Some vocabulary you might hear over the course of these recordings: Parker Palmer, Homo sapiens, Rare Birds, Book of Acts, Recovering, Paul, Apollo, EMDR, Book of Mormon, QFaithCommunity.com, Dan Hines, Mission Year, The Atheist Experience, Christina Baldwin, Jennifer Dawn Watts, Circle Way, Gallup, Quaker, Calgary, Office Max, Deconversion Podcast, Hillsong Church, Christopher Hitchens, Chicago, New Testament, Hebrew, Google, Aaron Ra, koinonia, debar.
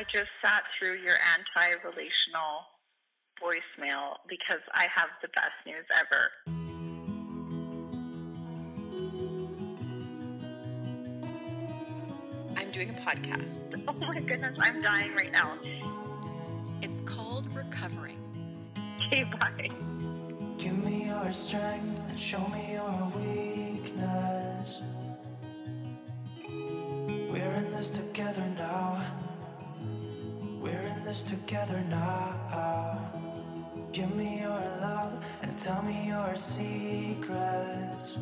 I just sat through your anti-relational voicemail because I have the best news ever. I'm doing a podcast. Oh my goodness, I'm dying right now. It's called Recovering. Okay, bye. Give me your strength and show me your weakness. We're in this together now. We're in this together now. Give me your love and tell me your secrets.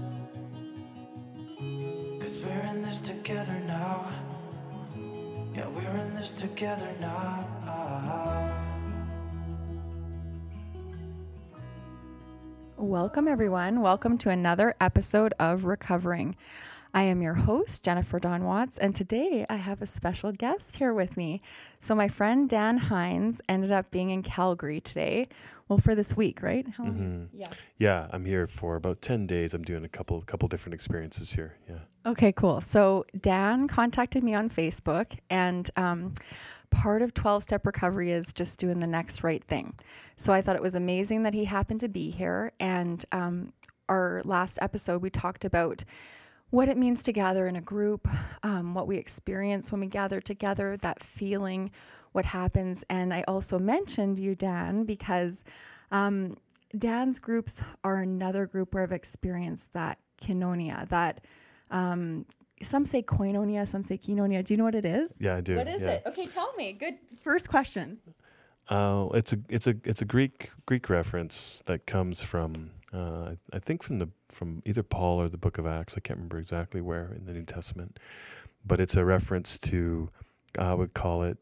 'Cause we're in this together now. Yeah, we're in this together now. Welcome, everyone. Welcome to another episode of Recovering. I am your host, Jennifer Dawn Watts, and today I have a special guest here with me. So my friend Dan Hines ended up being in Calgary today. Well, for this week, right? Mm-hmm. Yeah, I'm here for about 10 days. I'm doing a couple different experiences here. Yeah. Okay, cool. So Dan contacted me on Facebook, and part of 12-step recovery is just doing the next right thing. So I thought it was amazing that he happened to be here. And our last episode, we talked about what it means to gather in a group, what we experience when we gather together, that feeling, what happens. And I also mentioned you, Dan, because Dan's groups are another group where I've experienced that koinonia, that some say koinonia, some say kinonia. Do you know what it is? Yeah, I do. What is it? Okay, tell me. Good first question. It's a Greek reference that comes from I think from either Paul or the Book of Acts. I can't remember exactly where in the New Testament, but it's a reference to, I would call it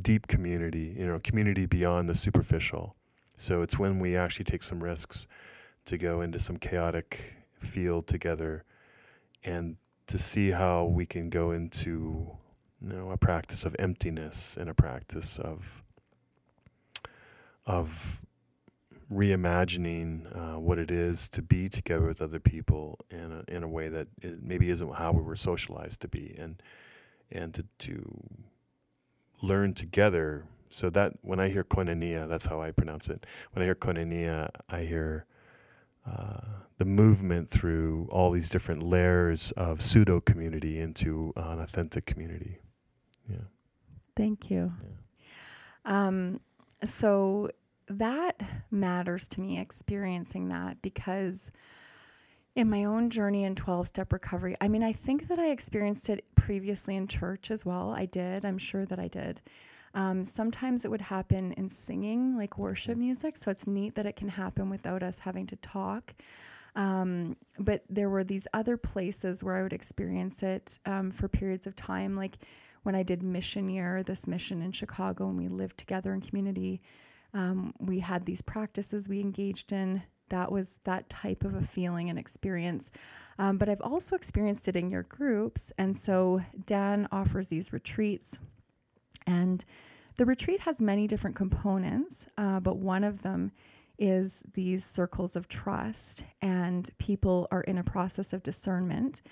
deep community, community beyond the superficial. So it's when we actually take some risks to go into some chaotic field together and to see how we can go into, a practice of emptiness and a practice of reimagining what it is to be together with other people in a way that it maybe isn't how we were socialized to be, and to learn together. So that when I hear koinonia, that's how I pronounce it. When I hear koinonia, I hear the movement through all these different layers of pseudo community into an authentic community. Yeah. Thank you. Yeah. So that matters to me, experiencing that, because in my own journey in 12-step recovery, I mean, I think that I experienced it previously in church as well. I'm sure that I did. Sometimes it would happen in singing, like worship music. So it's neat that it can happen without us having to talk. But there were these other places where I would experience it for periods of time, like when I did Mission Year, this mission in Chicago, and we lived together in community. We had these practices we engaged in. That was that type of a feeling and experience. But I've also experienced it in your groups. And so Dan offers these retreats. And the retreat has many different components, but one of them is these circles of trust, and people are in a process of discernment.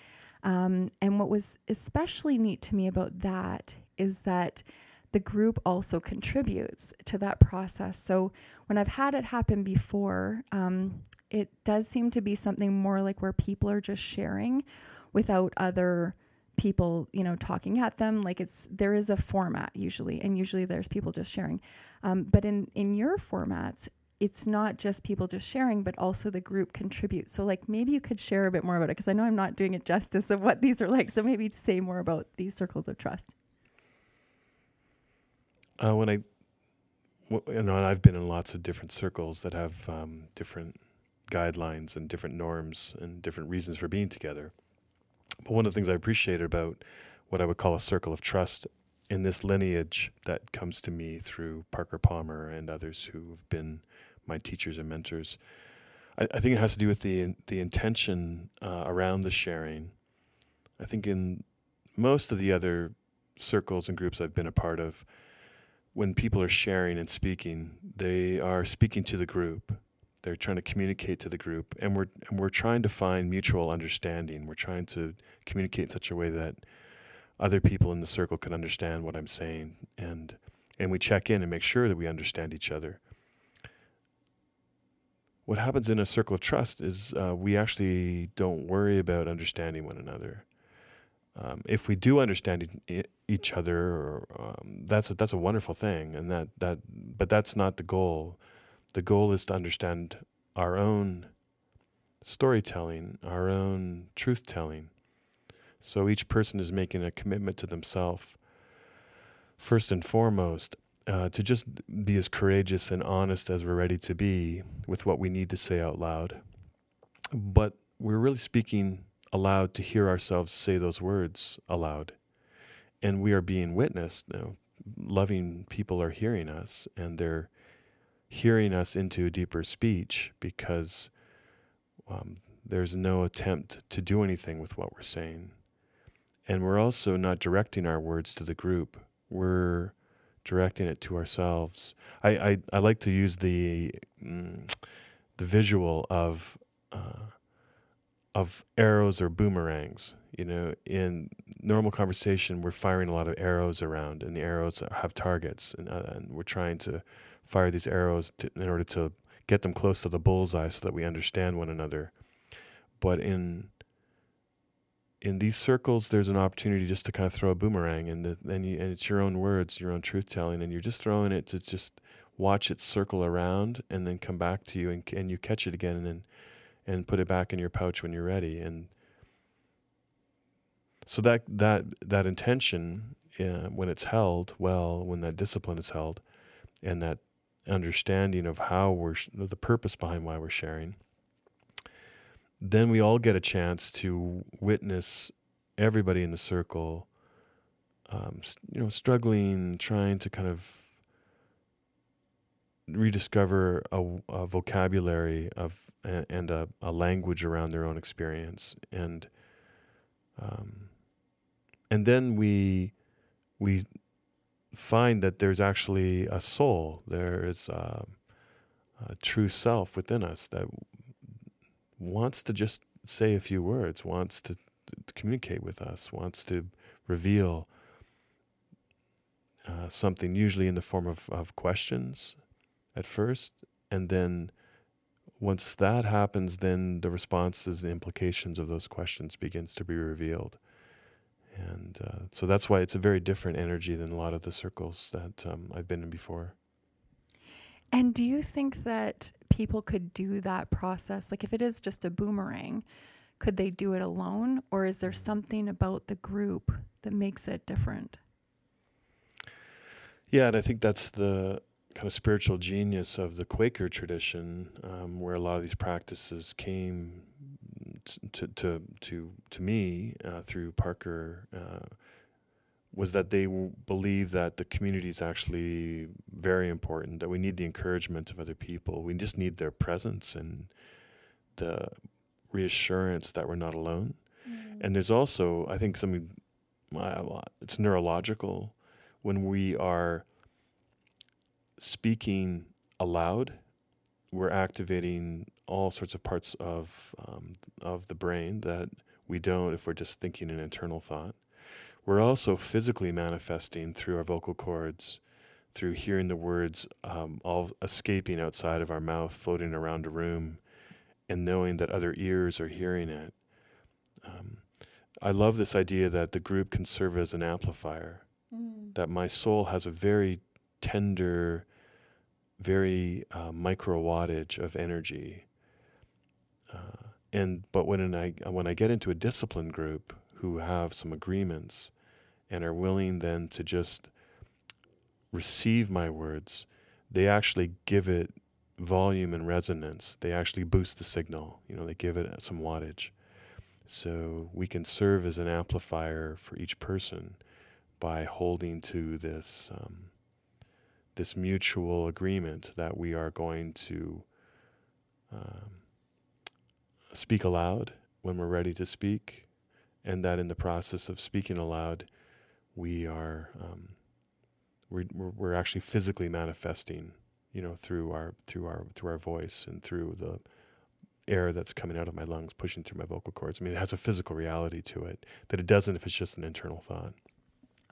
And what was especially neat to me about that is that the group also contributes to that process. So when I've had it happen before, it does seem to be something more like where people are just sharing without other people, talking at them. Like there is a format usually, and usually there's people just sharing. But in your formats, it's not just people just sharing, but also the group contributes. So like maybe you could share a bit more about it, because I know I'm not doing it justice of what these are like. So maybe say more about these circles of trust. When I've been in lots of different circles that have different guidelines and different norms and different reasons for being together. But one of the things I appreciated about what I would call a circle of trust in this lineage that comes to me through Parker Palmer and others who have been my teachers and mentors, I think it has to do with the intention around the sharing. I think in most of the other circles and groups I've been a part of, when people are sharing and speaking, they are speaking to the group. They're trying to communicate to the group, and we're trying to find mutual understanding. We're trying to communicate in such a way that other people in the circle can understand what I'm saying. And we check in and make sure that we understand each other. What happens in a circle of trust is we actually don't worry about understanding one another. If we do understand each other, that's a wonderful thing, and but that's not the goal. The goal is to understand our own storytelling, our own truth telling. So each person is making a commitment to themselves, first and foremost, to just be as courageous and honest as we're ready to be with what we need to say out loud. But we're really speaking aloud to hear ourselves say those words aloud. And we are being witnessed. You know, loving people are hearing us, and they're hearing us into a deeper speech because there's no attempt to do anything with what we're saying. And we're also not directing our words to the group. We're directing it to ourselves. I like to use the visual of arrows or boomerangs. You know, in normal conversation, we're firing a lot of arrows around, and the arrows have targets, and we're trying to fire these arrows in order to get them close to the bullseye so that we understand one another. But in these circles, there's an opportunity just to kind of throw a boomerang, and it's your own words, your own truth telling, and you're just throwing it to just watch it circle around and then come back to you, and you catch it again and put it back in your pouch when you're ready. And so that intention, when it's held well, when that discipline is held, and that understanding of how the purpose behind why we're sharing, then we all get a chance to witness everybody in the circle, struggling, trying to kind of rediscover a vocabulary and a language around their own experience, and then we find that there's actually a soul, there is a true self within us that wants to just say a few words, wants to communicate with us, wants to reveal something, usually in the form of questions at first. And then once that happens, then the responses, the implications of those questions begins to be revealed. And so that's why it's a very different energy than a lot of the circles that I've been in before. And do you think that people could do that process? Like, if it is just a boomerang, could they do it alone? Or is there something about the group that makes it different? Yeah, and I think that's the kind of spiritual genius of the Quaker tradition, where a lot of these practices came to me through Parker, was that they believe that the community is actually very important, that we need the encouragement of other people. We just need their presence and the reassurance that we're not alone. Mm-hmm. And there's also, I think, something, it's neurological. When we are speaking aloud, we're activating all sorts of parts of the brain that we don't if we're just thinking an internal thought. We're also physically manifesting through our vocal cords, through hearing the words all escaping outside of our mouth, floating around a room, and knowing that other ears are hearing it. I love this idea that the group can serve as an amplifier, that my soul has a very tender, very micro wattage of energy. But when I get into a disciplined group who have some agreements and are willing then to just receive my words, they actually give it volume and resonance. They actually boost the signal. You know, they give it some wattage. So we can serve as an amplifier for each person by holding to this this mutual agreement that we are going to speak aloud when we're ready to speak, and that in the process of speaking aloud, we are we're actually physically manifesting, you know, through our voice and through the air that's coming out of my lungs, pushing through my vocal cords. I mean, it has a physical reality to it that it doesn't if it's just an internal thought.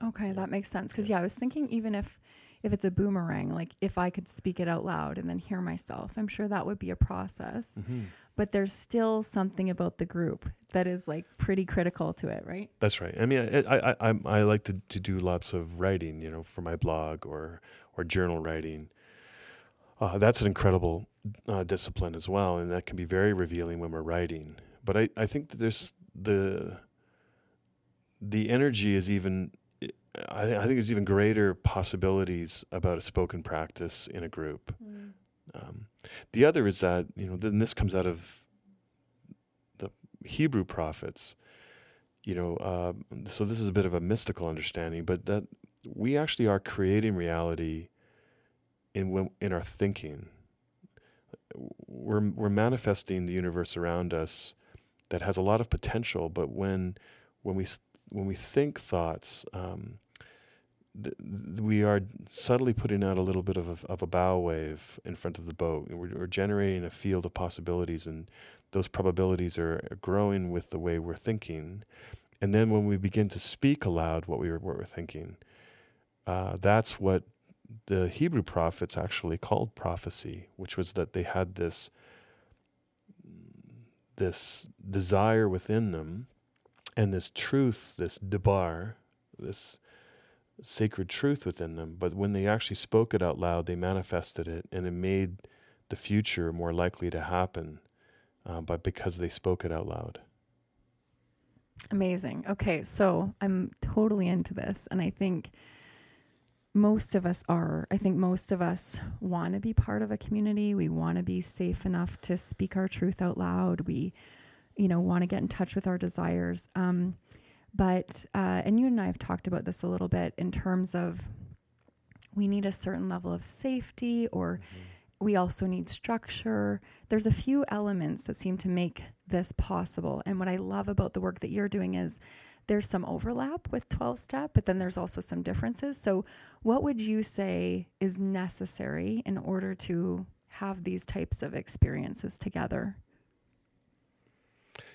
Okay, that makes sense. Because, I was thinking even if it's a boomerang, like if I could speak it out loud and then hear myself, I'm sure that would be a process. Mm-hmm. But there's still something about the group that is like pretty critical to it, right? That's right. I mean, I like to do lots of writing, for my blog or journal writing. That's an incredible discipline as well, and that can be very revealing when we're writing. But I think that there's the energy is even. I think there's even greater possibilities about a spoken practice in a group. Mm. The other is that, then this comes out of the Hebrew prophets, so this is a bit of a mystical understanding, but that we actually are creating reality in our thinking. We're manifesting the universe around us that has a lot of potential, but when we think thoughts, we are subtly putting out a little bit of a bow wave in front of the boat. We're generating a field of possibilities, and those probabilities are growing with the way we're thinking. And then when we begin to speak aloud what we're thinking, that's what the Hebrew prophets actually called prophecy, which was that they had this desire within them, and this truth, this debar, this sacred truth within them. But when they actually spoke it out loud, they manifested it, and it made the future more likely to happen, but because they spoke it out loud. Amazing. Okay, so I'm totally into this, and I think most of us are. I think most of us want to be part of a community. We want to be safe enough to speak our truth out loud. We want to get in touch with our desires. But you and I have talked about this a little bit in terms of we need a certain level of safety, or we also need structure. There's a few elements that seem to make this possible. And what I love about the work that you're doing is there's some overlap with 12-step, but then there's also some differences. So what would you say is necessary in order to have these types of experiences together?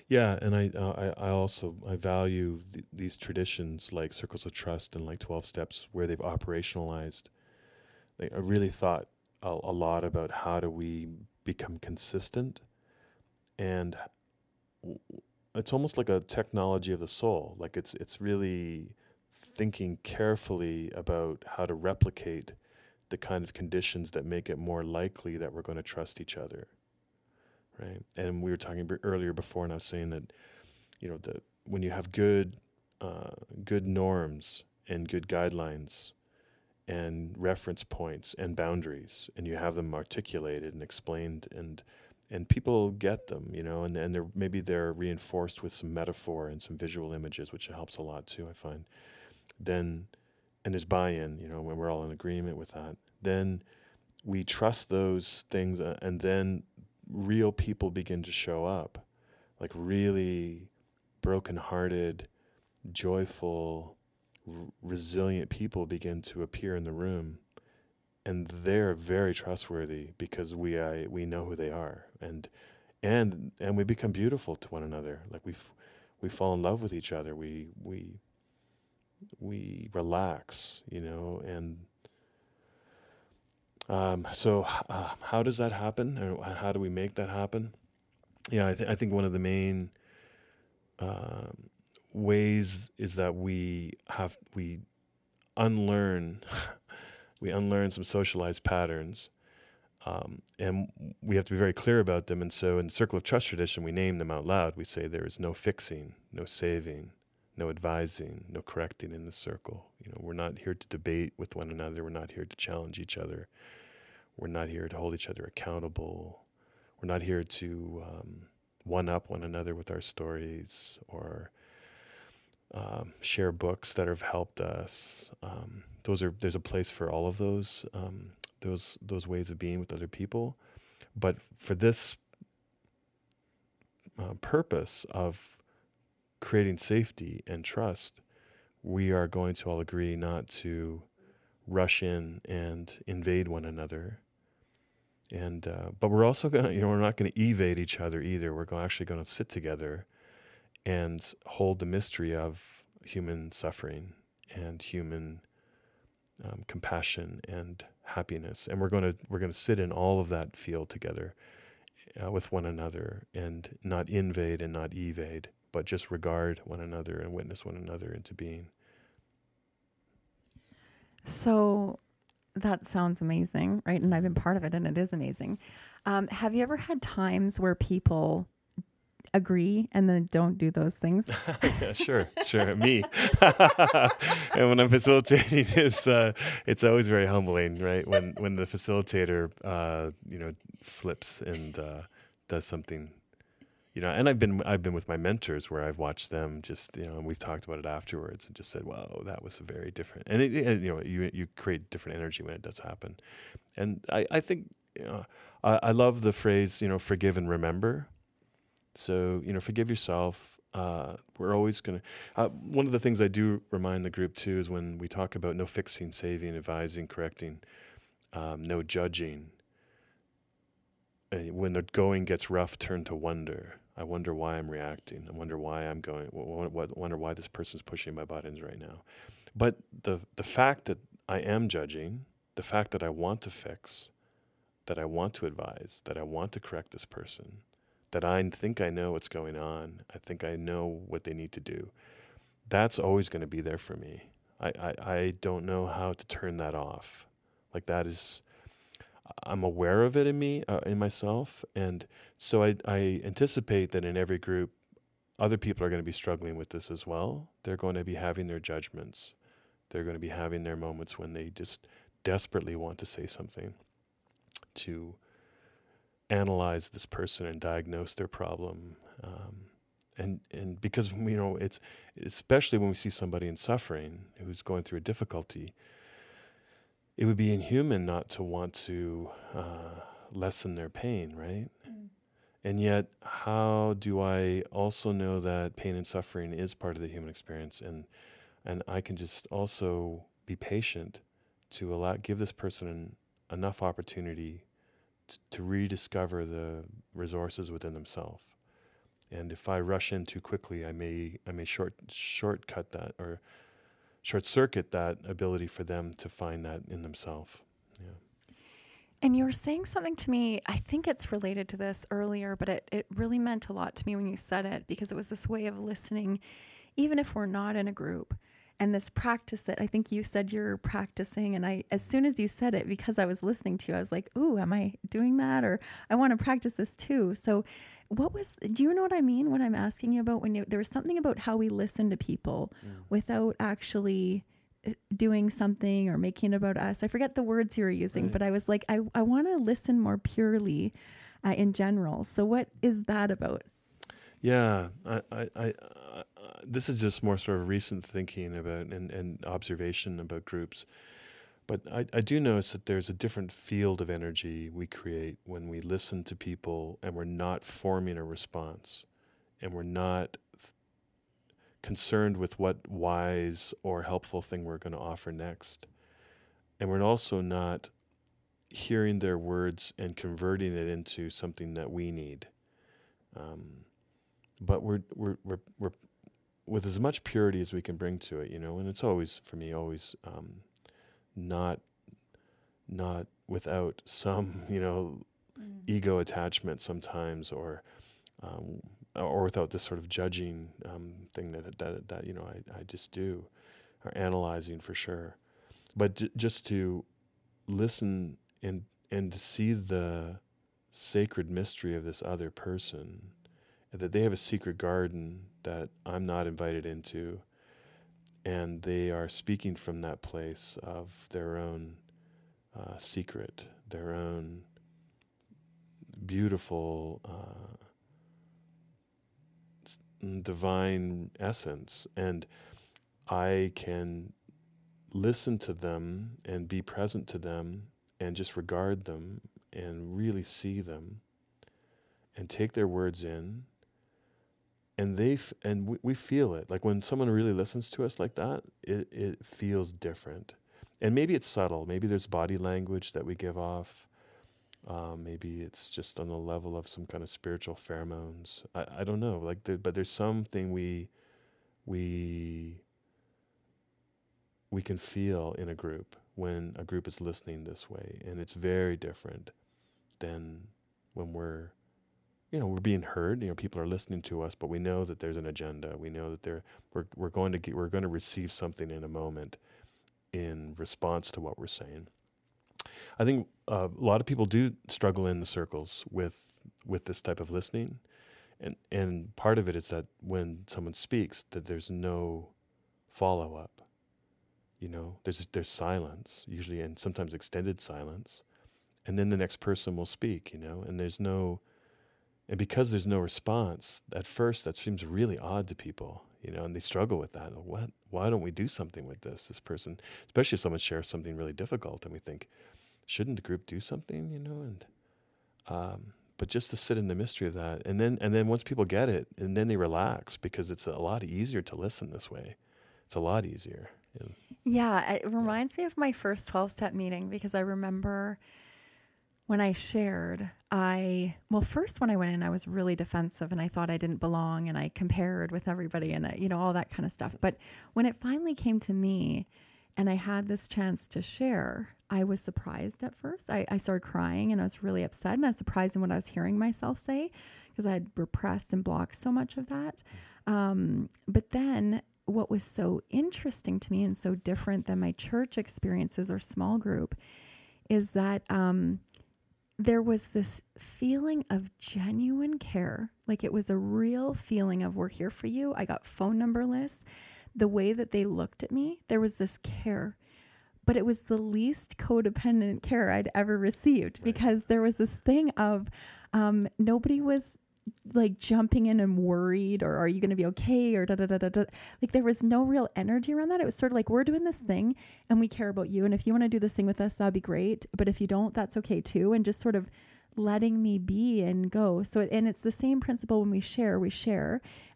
Yeah, and I also value these traditions like Circles of Trust and like 12 Steps, where they've operationalized. I really thought a lot about how do we become consistent, and it's almost like a technology of the soul. Like it's really thinking carefully about how to replicate the kind of conditions that make it more likely that we're going to trust each other. Right, and we were talking earlier before, and I was saying that, that when you have good norms and good guidelines, and reference points and boundaries, and you have them articulated and explained, and people get them, and they're reinforced with some metaphor and some visual images, which helps a lot too, I find. Then, and there's buy-in, when we're all in agreement with that, then we trust those things, and then real people begin to show up, like really broken-hearted, joyful, resilient people begin to appear in the room, and they're very trustworthy because we know who they are, and we become beautiful to one another. Like we fall in love with each other. We relax, and. So how does that happen, or how do we make that happen? Yeah, I think one of the main ways is that we unlearn some socialized patterns, and we have to be very clear about them. And so in the Circle of Trust tradition, we name them out loud. We say there is no fixing, no saving, no advising, no correcting in the circle. We're not here to debate with one another. We're not here to challenge each other. We're not here to hold each other accountable. We're not here to one-up one another with our stories, or share books that have helped us. There's a place for all of those ways of being with other people, but for this purpose of creating safety and trust, we are going to all agree not to rush in and invade one another. And but we're also going to, we're not going to evade each other either. We're actually going to sit together and hold the mystery of human suffering and human compassion and happiness. And we're going to sit in all of that field together with one another, and not invade and not evade, but just regard one another and witness one another into being. So that sounds amazing, right? And I've been part of it, and it is amazing. Have you ever had times where people agree and then don't do those things? Yeah, sure. Me. And when I'm facilitating, it's always very humbling, right? When the facilitator, slips and does something. And I've been with my mentors where I've watched them just, and we've talked about it afterwards and just said, wow, that was very different. And you create different energy when it does happen. And I think, I love the phrase, forgive and remember. So, forgive yourself. We're always going to, one of the things I do remind the group too, is when we talk about no fixing, saving, advising, correcting, no judging. When the going gets rough, turn to wonder. I wonder why I'm reacting. I wonder why I'm going. Wonder why this person's pushing my buttons right now. But the fact that I am judging, the fact that I want to fix, that I want to advise, that I want to correct this person, that I think I know what's going on. I think I know what they need to do. That's always going to be there for me. I don't know how to turn that off. Like that is. I'm aware of it in myself. And so I anticipate that in every group, other people are going to be struggling with this as well. They're going to be having their judgments. They're going to be having their moments when they just desperately want to say something, to analyze this person and diagnose their problem. And because, it's especially when we see somebody in suffering who's going through a difficulty, it would be inhuman not to want to lessen their pain, right? Mm. And yet, how do I also know that pain and suffering is part of the human experience, and I can just also be patient to give this person enough opportunity to rediscover the resources within themselves. And if I rush in too quickly, I may shortcut that, or short-circuit that ability for them to find that in themselves. Yeah. And you were saying something to me, I think it's related to this earlier, but it really meant a lot to me when you said it, because it was this way of listening, even if we're not in a group, and this practice that I think you said you're practicing. And as soon as you said it, because I was listening to you, I was like, ooh, am I doing that? Or I want to practice this too. So do you know what I mean when I'm asking you about there was something about how we listen to people without actually doing something or making it about us. I forget the words you were using, right. But I was like, I want to listen more purely in general. So what is that about? Yeah, I this is just more sort of recent thinking about and observation about groups. But I do notice that there's a different field of energy we create when we listen to people and we're not forming a response, and we're not concerned with what wise or helpful thing we're going to offer next. And we're also not hearing their words and converting it into something that we need. But we're with as much purity as we can bring to it, and it's always, for me, always... not without some, ego attachment sometimes, or without this sort of judging thing that I just do, or analyzing for sure. But just to listen and to see the sacred mystery of this other person, that they have a secret garden that I'm not invited into. And they are speaking from that place of their own secret, their own beautiful, divine essence. And I can listen to them and be present to them and just regard them and really see them and take their words in. And we feel it. Like when someone really listens to us like that, it feels different. And maybe it's subtle. Maybe there's body language that we give off. Maybe it's just on the level of some kind of spiritual pheromones. I don't know. But there's something we we can feel in a group when a group is listening this way. And it's very different than when we're, you know, we're being heard, you know, people are listening to us, but we know that there's an agenda. We know that we're going to receive something in a moment in response to what we're saying. I think a lot of people do struggle in the circles with this type of listening. And part of it is that when someone speaks, that there's no follow-up, you know, there's silence usually, and sometimes extended silence. And then the next person will speak, you know, and because there's no response at first, that seems really odd to people, you know, and they struggle with that. What? Why don't we do something with this person? Especially if someone shares something really difficult, and we think, shouldn't the group do something, you know? And but just to sit in the mystery of that, and then once people get it, and then they relax, because it's a lot easier to listen this way. It's a lot easier. You know? Yeah, it reminds me of my first 12-step meeting, because I remember. When I shared, first when I went in, I was really defensive, and I thought I didn't belong, and I compared with everybody, and all that kind of stuff. But when it finally came to me and I had this chance to share, I was surprised at first. I started crying, and I was really upset, and I was surprised in what I was hearing myself say, because I had repressed and blocked so much of that. But then what was so interesting to me and so different than my church experiences or small group is that, there was this feeling of genuine care. Like, it was a real feeling of, we're here for you. I got phone number lists. The way that they looked at me, there was this care, but it was the least codependent care I'd ever received, because there was this thing of, nobody was like jumping in and worried, or are you going to be okay? Or like, there was no real energy around that. It was sort of like, we're doing this thing and we care about you. And if you want to do this thing with us, that'd be great. But if you don't, that's okay too. And just sort of letting me be and go. So, and it's the same principle when we share.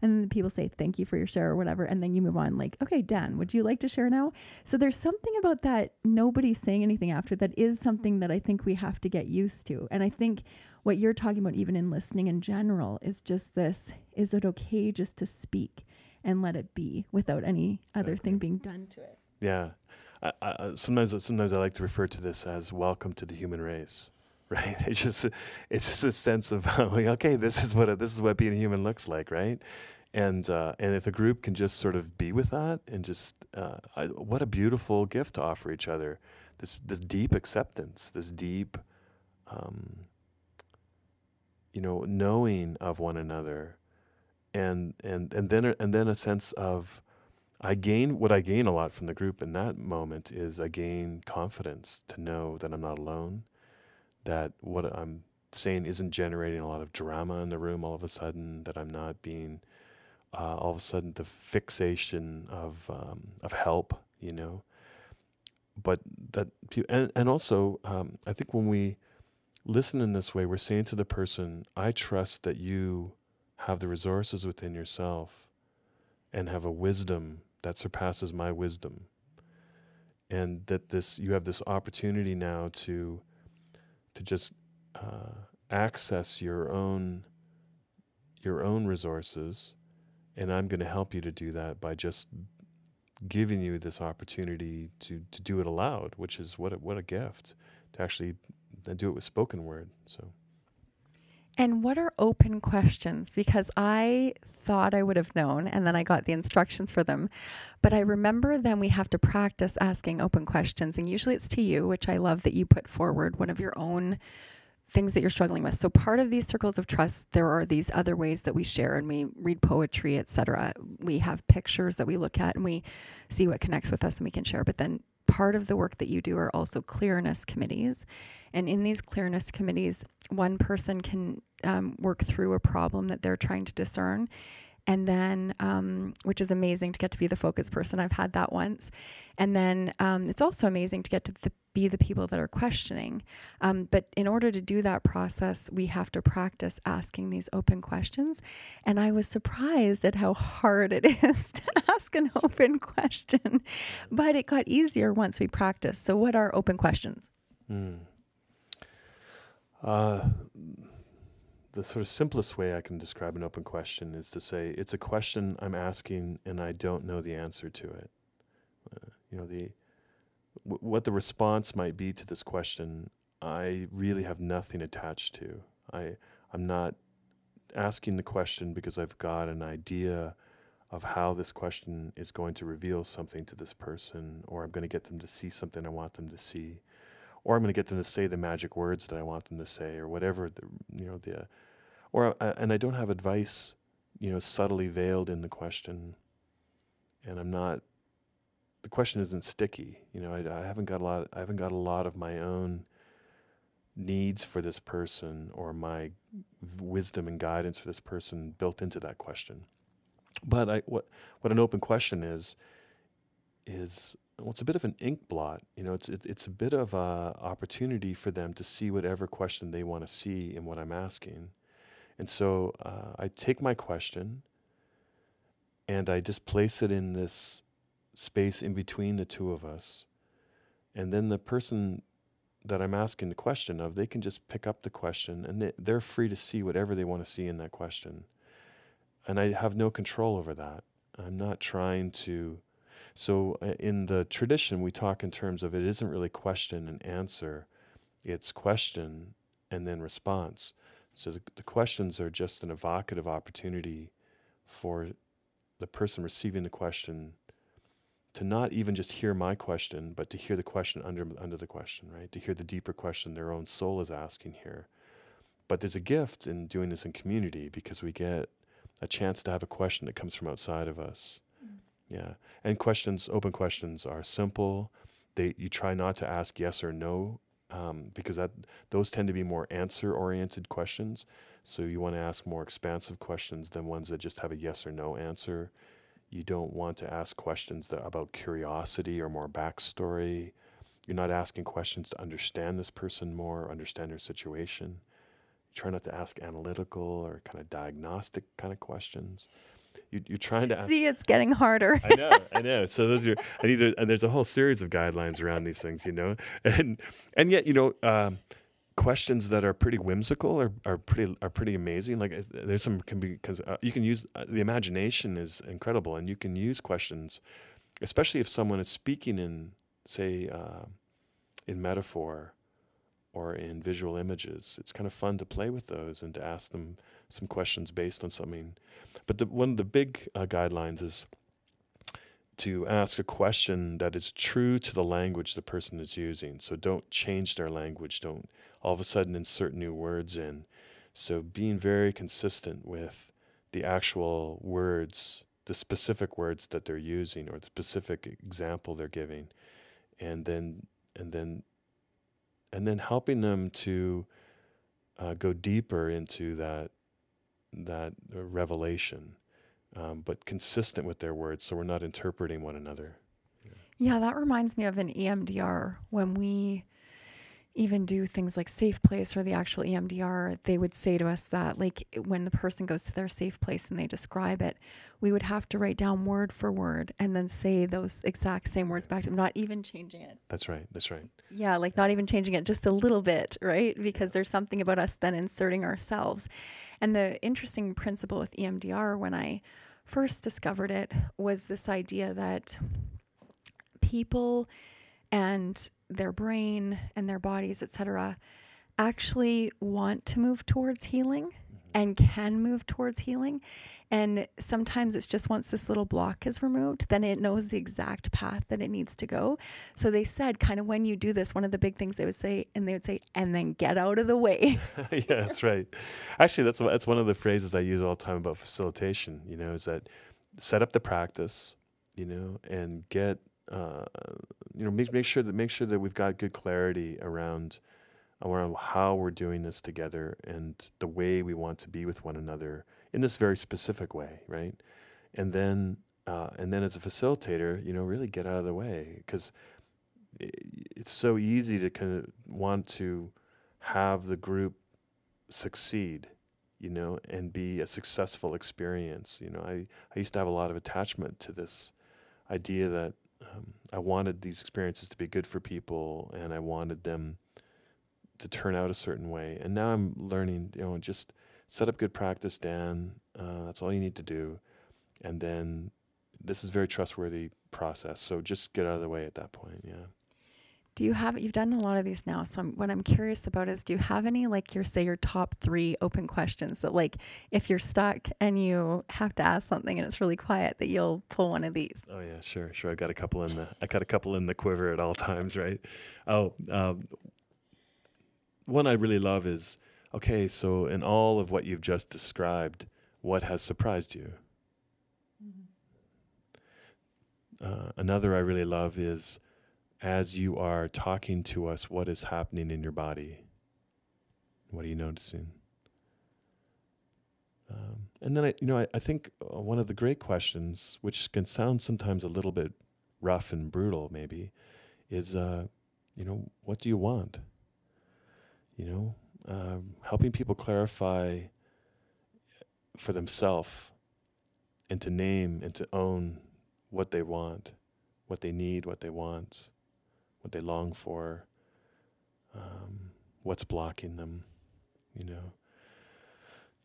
And then the people say, thank you for your share or whatever. And then you move on, like, okay, Dan, would you like to share now? So there's something about that. Nobody's saying anything after that is something that I think we have to get used to. And I think what you're talking about, even in listening in general, is just this, is it okay just to speak and let it be without any other thing being done to it? Yeah. Sometimes I like to refer to this as welcome to the human race, right? It's just a sense of, like, okay, this is what being a human looks like, right? And if a group can just sort of be with that, and just, what a beautiful gift to offer each other, this deep acceptance, this deep, knowing of one another, and then a sense of, I gain a lot from the group in that moment is I gain confidence to know that I'm not alone, that what I'm saying isn't generating a lot of drama in the room all of a sudden, that I'm not being, all of a sudden, the fixation of help, you know, but that, and also, I think when we listen in this way, we're saying to the person, I trust that you have the resources within yourself and have a wisdom that surpasses my wisdom. And that you have this opportunity now to just access your own resources. And I'm going to help you to do that by just giving you this opportunity to do it aloud, which is what a gift to actually do it with spoken word. So, and what are open questions? Because I thought I would have known, and then I got the instructions for them. But I remember then we have to practice asking open questions, and usually it's to you, which I love that you put forward one of your own things that you're struggling with. So part of these circles of trust, there are these other ways that we share, and we read poetry, etc. We have pictures that we look at, and we see what connects with us, and we can share. But then part of the work that you do are also clearness committees. And in these clearness committees, one person can work through a problem that they're trying to discern. And then, which is amazing to get to be the focus person. I've had that once. And then it's also amazing to get to be the people that are questioning. But in order to do that process, we have to practice asking these open questions. And I was surprised at how hard it is to ask an open question. But it got easier once we practiced. So what are open questions? The sort of simplest way I can describe an open question is to say, it's a question I'm asking and I don't know the answer to it. you know, what the response might be to this question, I really have nothing attached to. I'm not asking the question because I've got an idea of how this question is going to reveal something to this person, or I'm going to get them to see something I want them to see, or I'm going to get them to say the magic words that I want them to say, or whatever, and I don't have advice, subtly veiled in the question, and the question isn't sticky. I haven't got a lot of my own needs for this person or my wisdom and guidance for this person built into that question. But what an open question is it's a bit of an ink blot. It's a bit of a opportunity for them to see whatever question they want to see in what I'm asking. And so I take my question and I just place it in this space in between the two of us, and then the person that I'm asking the question of, they can just pick up the question, and they're free to see whatever they want to see in that question, and I have no control over that. I'm not trying to. So in the tradition, we talk in terms of, it isn't really question and answer, it's question and then response. So the questions are just an evocative opportunity for the person receiving the question to not even just hear my question, but to hear the question under the question, right? To hear the deeper question their own soul is asking here. But there's a gift in doing this in community, because we get a chance to have a question that comes from outside of us. Mm. Yeah. And open questions are simple. You try not to ask yes or no, because those tend to be more answer-oriented questions. So you want to ask more expansive questions than ones that just have a yes or no answer. You don't want to ask questions about curiosity or more backstory. You're not asking questions to understand this person more, understand their situation. You try not to ask analytical or kind of diagnostic kind of questions. You're trying to ask. See, it's getting harder. I know. So there's a whole series of guidelines around these things, and yet, questions that are pretty whimsical are pretty amazing. Like there's some can be, because you can use the imagination is incredible, and you can use questions, especially if someone is speaking in, say, in metaphor or in visual images. It's kind of fun to play with those and to ask them some questions based on something. But one of the big guidelines is to ask a question that is true to the language the person is using. So don't change their language. Don't all of a sudden insert new words in. So being very consistent with the actual words, the specific words that they're using, or the specific example they're giving, and then helping them to go deeper into that revelation. But consistent with their words, so we're not interpreting one another. Yeah, that reminds me of an EMDR. When we even do things like safe place or the actual EMDR, they would say to us that, like, when the person goes to their safe place and they describe it, we would have to write down word for word and then say those exact same words back to them, not even changing it. That's right. Yeah, like not even changing it just a little bit, right? Because there's something about us then inserting ourselves. And the interesting principle with EMDR, when I first discovered it, was this idea that people and their brain and their bodies, etc., actually want to move towards healing and can move towards healing. And sometimes it's just once this little block is removed, then it knows the exact path that it needs to go. So they said, kind of, when you do this, one of the big things they would say, and then get out of the way. Yeah, that's right. Actually, that's one of the phrases I use all the time about facilitation, is that set up the practice, and get, make sure that we've got good clarity around how we're doing this together and the way we want to be with one another in this very specific way, right? And then as a facilitator, really get out of the way, because it's so easy to kind of want to have the group succeed, and be a successful experience. I used to have a lot of attachment to this idea that I wanted these experiences to be good for people, and I wanted them to turn out a certain way. And now I'm learning, just set up good practice, Dan. That's all you need to do. And then this is a very trustworthy process. So just get out of the way at that point. Yeah. Do you have, you've done a lot of these now. So what I'm curious about is, do you have any, like your, say your top three open questions that, like, if you're stuck and you have to ask something and it's really quiet, that you'll pull one of these? Oh yeah, sure. Sure. I got a couple in the quiver at all times. Right. Oh, one I really love is, okay, so in all of what you've just described, what has surprised you? Mm-hmm. Another I really love is, as you are talking to us, what is happening in your body? What are you noticing? And then I think one of the great questions, which can sound sometimes a little bit rough and brutal, maybe, is, what do you want? Helping people clarify for themselves and to name and to own what they want, what they need, what they want, what they long for, what's blocking them,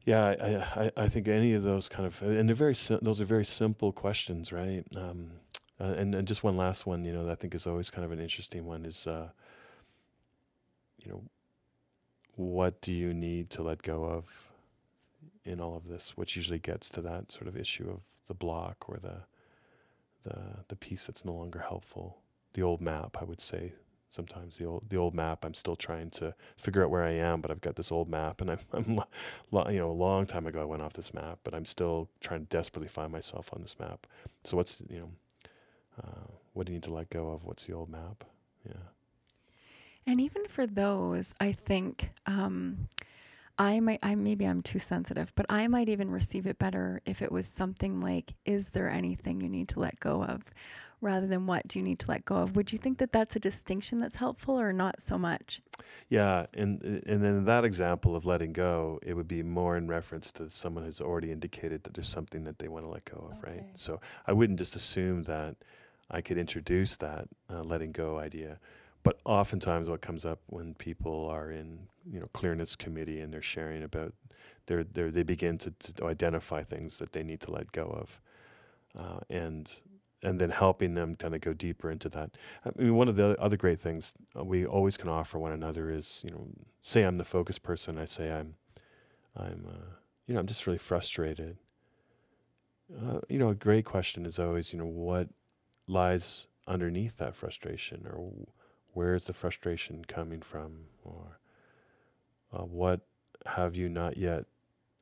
Yeah, I think any of those kind of, and they're those are very simple questions, right? And just one last one, that I think is always kind of an interesting one is, what do you need to let go of in all of this? Which usually gets to that sort of issue of the block or the piece that's no longer helpful. The old map, I would say. Sometimes the old map. I'm still trying to figure out where I am, but I've got this old map, and I'm a long time ago I went off this map, but I'm still trying to desperately find myself on this map. So what's what do you need to let go of? What's the old map? Yeah. And even for those, I think maybe I'm too sensitive, but I might even receive it better if it was something like, is there anything you need to let go of? Rather than what do you need to let go of? Would you think that that's a distinction that's helpful or not so much? Yeah. And then that example of letting go, it would be more in reference to someone who's already indicated that there's something that they want to let go of, okay. Right? So I wouldn't just assume that I could introduce that letting go idea. But oftentimes what comes up when people are in, clearness committee and they're sharing about, they begin to identify things that they need to let go of. And then helping them kind of go deeper into that. I mean, one of the other great things we always can offer one another is, say I'm the focus person. I say I'm just really frustrated. A great question is always, what lies underneath that frustration, or where is the frustration coming from, or what have you not yet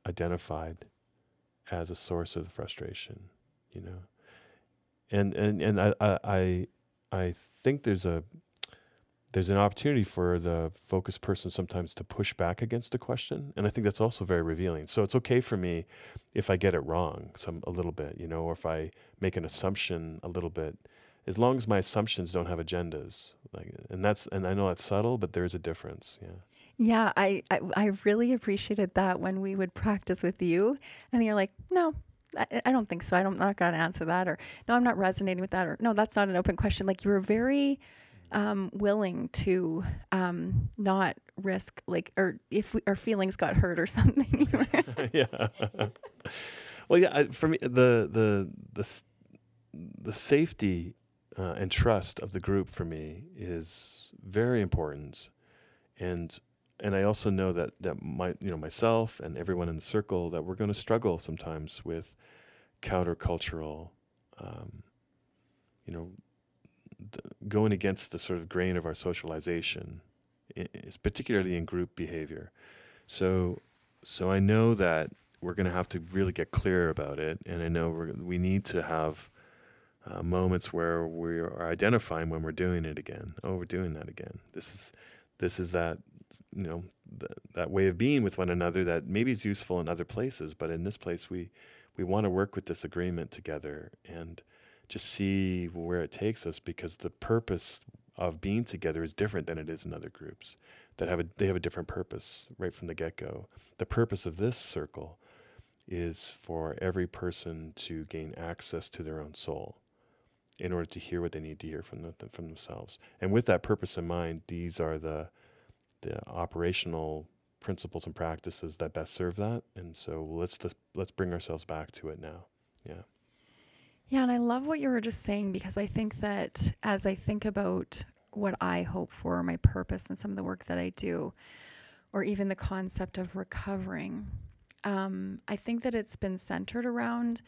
identified as a source of the frustration? And I think there's an opportunity for the focused person sometimes to push back against a question, and I think that's also very revealing. So it's okay for me if I get it wrong a little bit, or if I make an assumption a little bit. As long as my assumptions don't have agendas, and I know that's subtle, but there is a difference. Yeah. Yeah, I really appreciated that when we would practice with you, and you're like, no, I don't think so. I'm not going to answer that, or no, I'm not resonating with that, or no, that's not an open question. Like you were very willing to not risk, or if our feelings got hurt or something. Yeah. Well, yeah. For me, the safety and trust of the group for me is very important, and I also know that my myself and everyone in the circle, that we're going to struggle sometimes with countercultural, going against the sort of grain of our socialization, particularly in group behavior. So I know that we're going to have to really get clear about it, and I know we need to have moments where we are identifying when we're doing it again. Oh, we're doing that again. This is that, that way of being with one another that maybe is useful in other places, but in this place we want to work with this agreement together and just see where it takes us, because the purpose of being together is different than it is in other groups that have a different purpose right from the get-go. The purpose of this circle is for every person to gain access to their own soul, in order to hear what they need to hear from themselves. And with that purpose in mind, these are the operational principles and practices that best serve that. And so let's bring ourselves back to it now. Yeah. Yeah, and I love what you were just saying, because I think that as I think about what I hope for, my purpose and some of the work that I do, or even the concept of recovering, I think that it's been centered around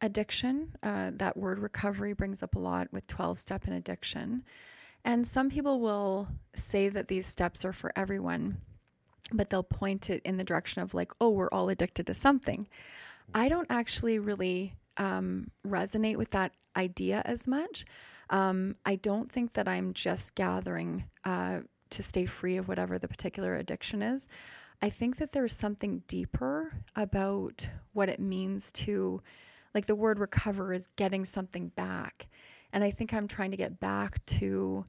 addiction. That word recovery brings up a lot with 12-step and addiction. And some people will say that these steps are for everyone, but they'll point it in the direction of like, oh, we're all addicted to something. I don't actually really resonate with that idea as much. I don't think that I'm just gathering to stay free of whatever the particular addiction is. I think that there's something deeper about what it means to, like the word recover is getting something back. And I think I'm trying to get back to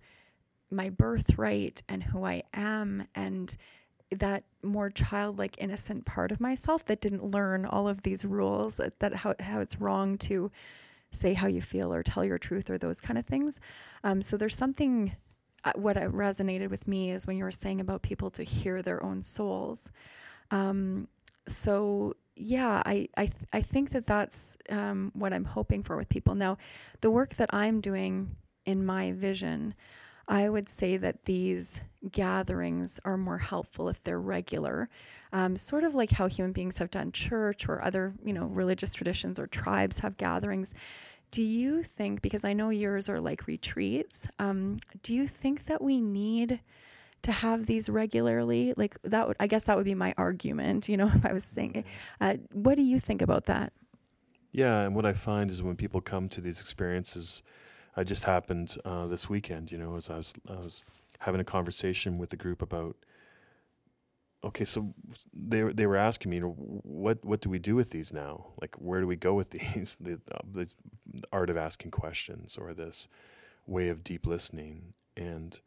my birthright and who I am and that more childlike, innocent part of myself that didn't learn all of these rules, that how it's wrong to say how you feel or tell your truth or those kind of things. So there's something, what resonated with me is when you were saying about people to hear their own souls. So yeah, I think that that's what I'm hoping for with people. Now, the work that I'm doing in my vision, I would say that these gatherings are more helpful if they're regular, sort of like how human beings have done church or other, religious traditions or tribes have gatherings. Do you think, because I know yours are like retreats, do you think that we need to have these regularly? Like that would, I guess that would be my argument, if I was saying it. What do you think about that? Yeah, and what I find is when people come to these experiences, I just happened this weekend, as I was having a conversation with the group about, okay, so they were asking me, what do we do with these now? Like, where do we go with these? The art of asking questions, or this way of deep listening. And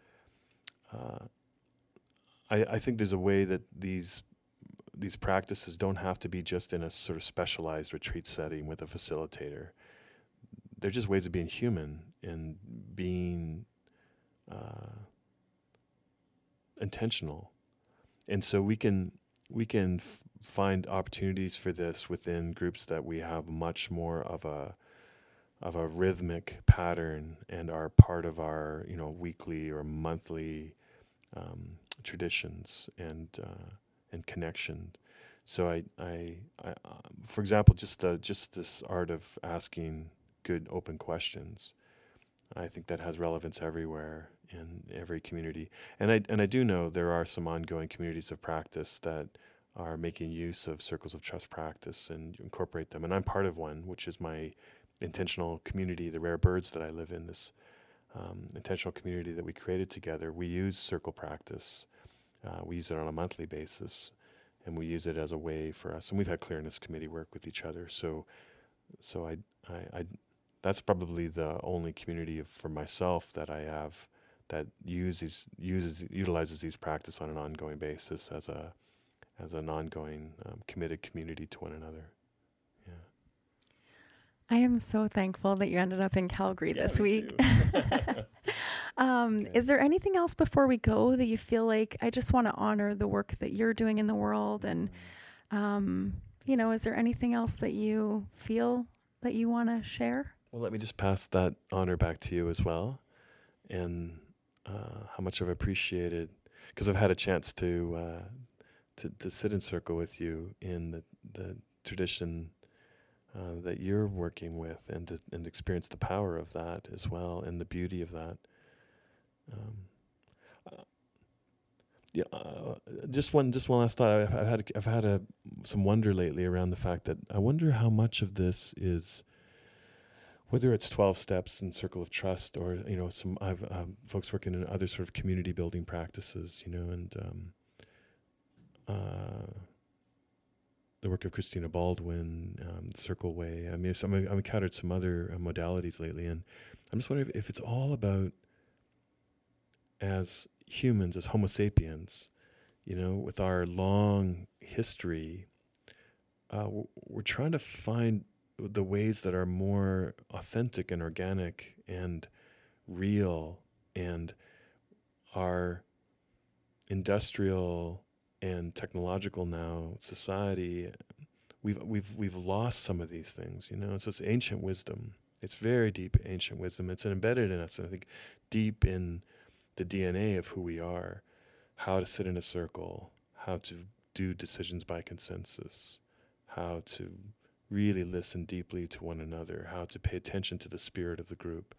I think there's a way that these practices don't have to be just in a sort of specialized retreat setting with a facilitator. They're just ways of being human and being intentional, and so we can find opportunities for this within groups that we have much more of a rhythmic pattern and are part of our weekly or monthly traditions and connection. So I for example, just this art of asking good open questions. I think that has relevance everywhere in every community. And I do know there are some ongoing communities of practice that are making use of circles of trust practice and incorporate them. And I'm part of one, which is my intentional community, the Rare Birds that I live in, this intentional community that we created together. We use circle practice. We use it on a monthly basis, and we use it as a way for us. And we've had clearness committee work with each other. So I that's probably the only community for myself that I have that utilizes these practices on an ongoing basis as an ongoing committed community to one another. Yeah. I am so thankful that you ended up in Calgary this week. Yeah. Is there anything else before we go that you feel like, I just want to honor the work that you're doing in the world, and is there anything else that you feel that you want to share? Well, let me just pass that honor back to you as well, and how much I've appreciated, because I've had a chance to sit in circle with you in the tradition that you're working with, and experience the power of that as well, and the beauty of that. Just one last thought. I've had some wonder lately around the fact that I wonder how much of this is, whether it's 12 steps and circle of trust, or some I've folks working in other sort of community building practices, and the work of Christina Baldwin, Circle Way. I mean, I've encountered some other modalities lately, and I'm just wondering if it's all about, as humans, as Homo sapiens, with our long history, we're trying to find the ways that are more authentic and organic and real, and our industrial and technological now society, we've lost some of these things, so it's ancient wisdom, It's very deep ancient wisdom. It's embedded in us, I think, deep in the DNA of who we are, how to sit in a circle, how to do decisions by consensus, how to really listen deeply to one another, how to pay attention to the spirit of the group.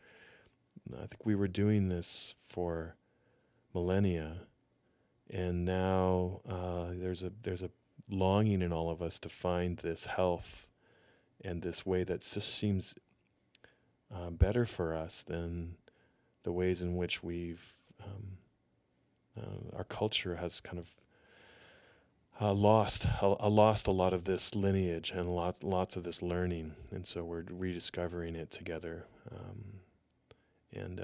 I think we were doing this for millennia, and now there's a longing in all of us to find this health and this way that just seems better for us than the ways in which we've our culture has kind of lost a lot of this lineage and lots of this learning, and so we're rediscovering it together, and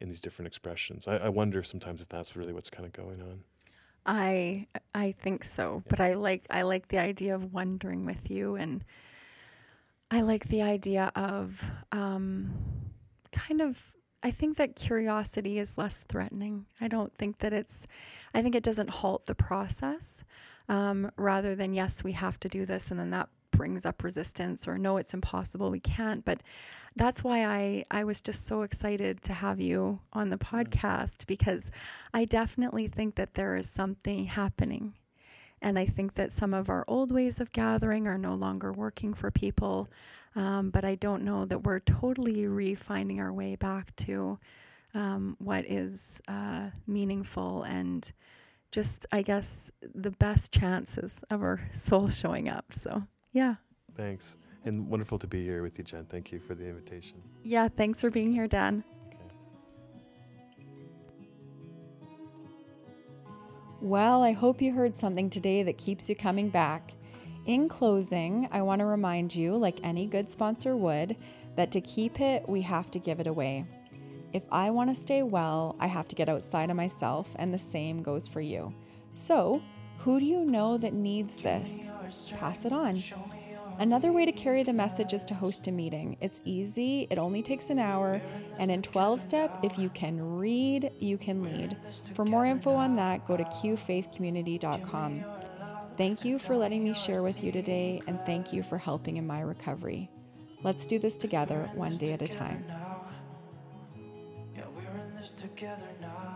in these different expressions. I wonder sometimes if that's really what's kind of going on. I think so, yeah. But I like the idea of wondering with you, and I like the idea of kind of, I think that curiosity is less threatening. I don't think that I think it doesn't halt the process, rather than, yes, we have to do this, and then that brings up resistance, or no, it's impossible, we can't. But that's why I was just so excited to have you on the podcast, because I definitely think that there is something happening. And I think that some of our old ways of gathering are no longer working for people. But I don't know that we're totally refining our way back to what is meaningful, and just, I guess, the best chances of our soul showing up. So, yeah. Thanks. And wonderful to be here with you, Jen. Thank you for the invitation. Yeah, thanks for being here, Dan. Well, I hope you heard something today that keeps you coming back. In closing, I want to remind you, like any good sponsor would, that to keep it, we have to give it away. If I want to stay well, I have to get outside of myself, and the same goes for you. So, who do you know that needs this? Pass it on. Another way to carry the message is to host a meeting. It's easy, it only takes an hour, and in 12-step, if you can read, you can lead. For more info on that, go to QFaithCommunity.com. Thank you for letting me share with you today, and thank you for helping in my recovery. Let's do this together, one day at a time. Yeah, we're in this together now.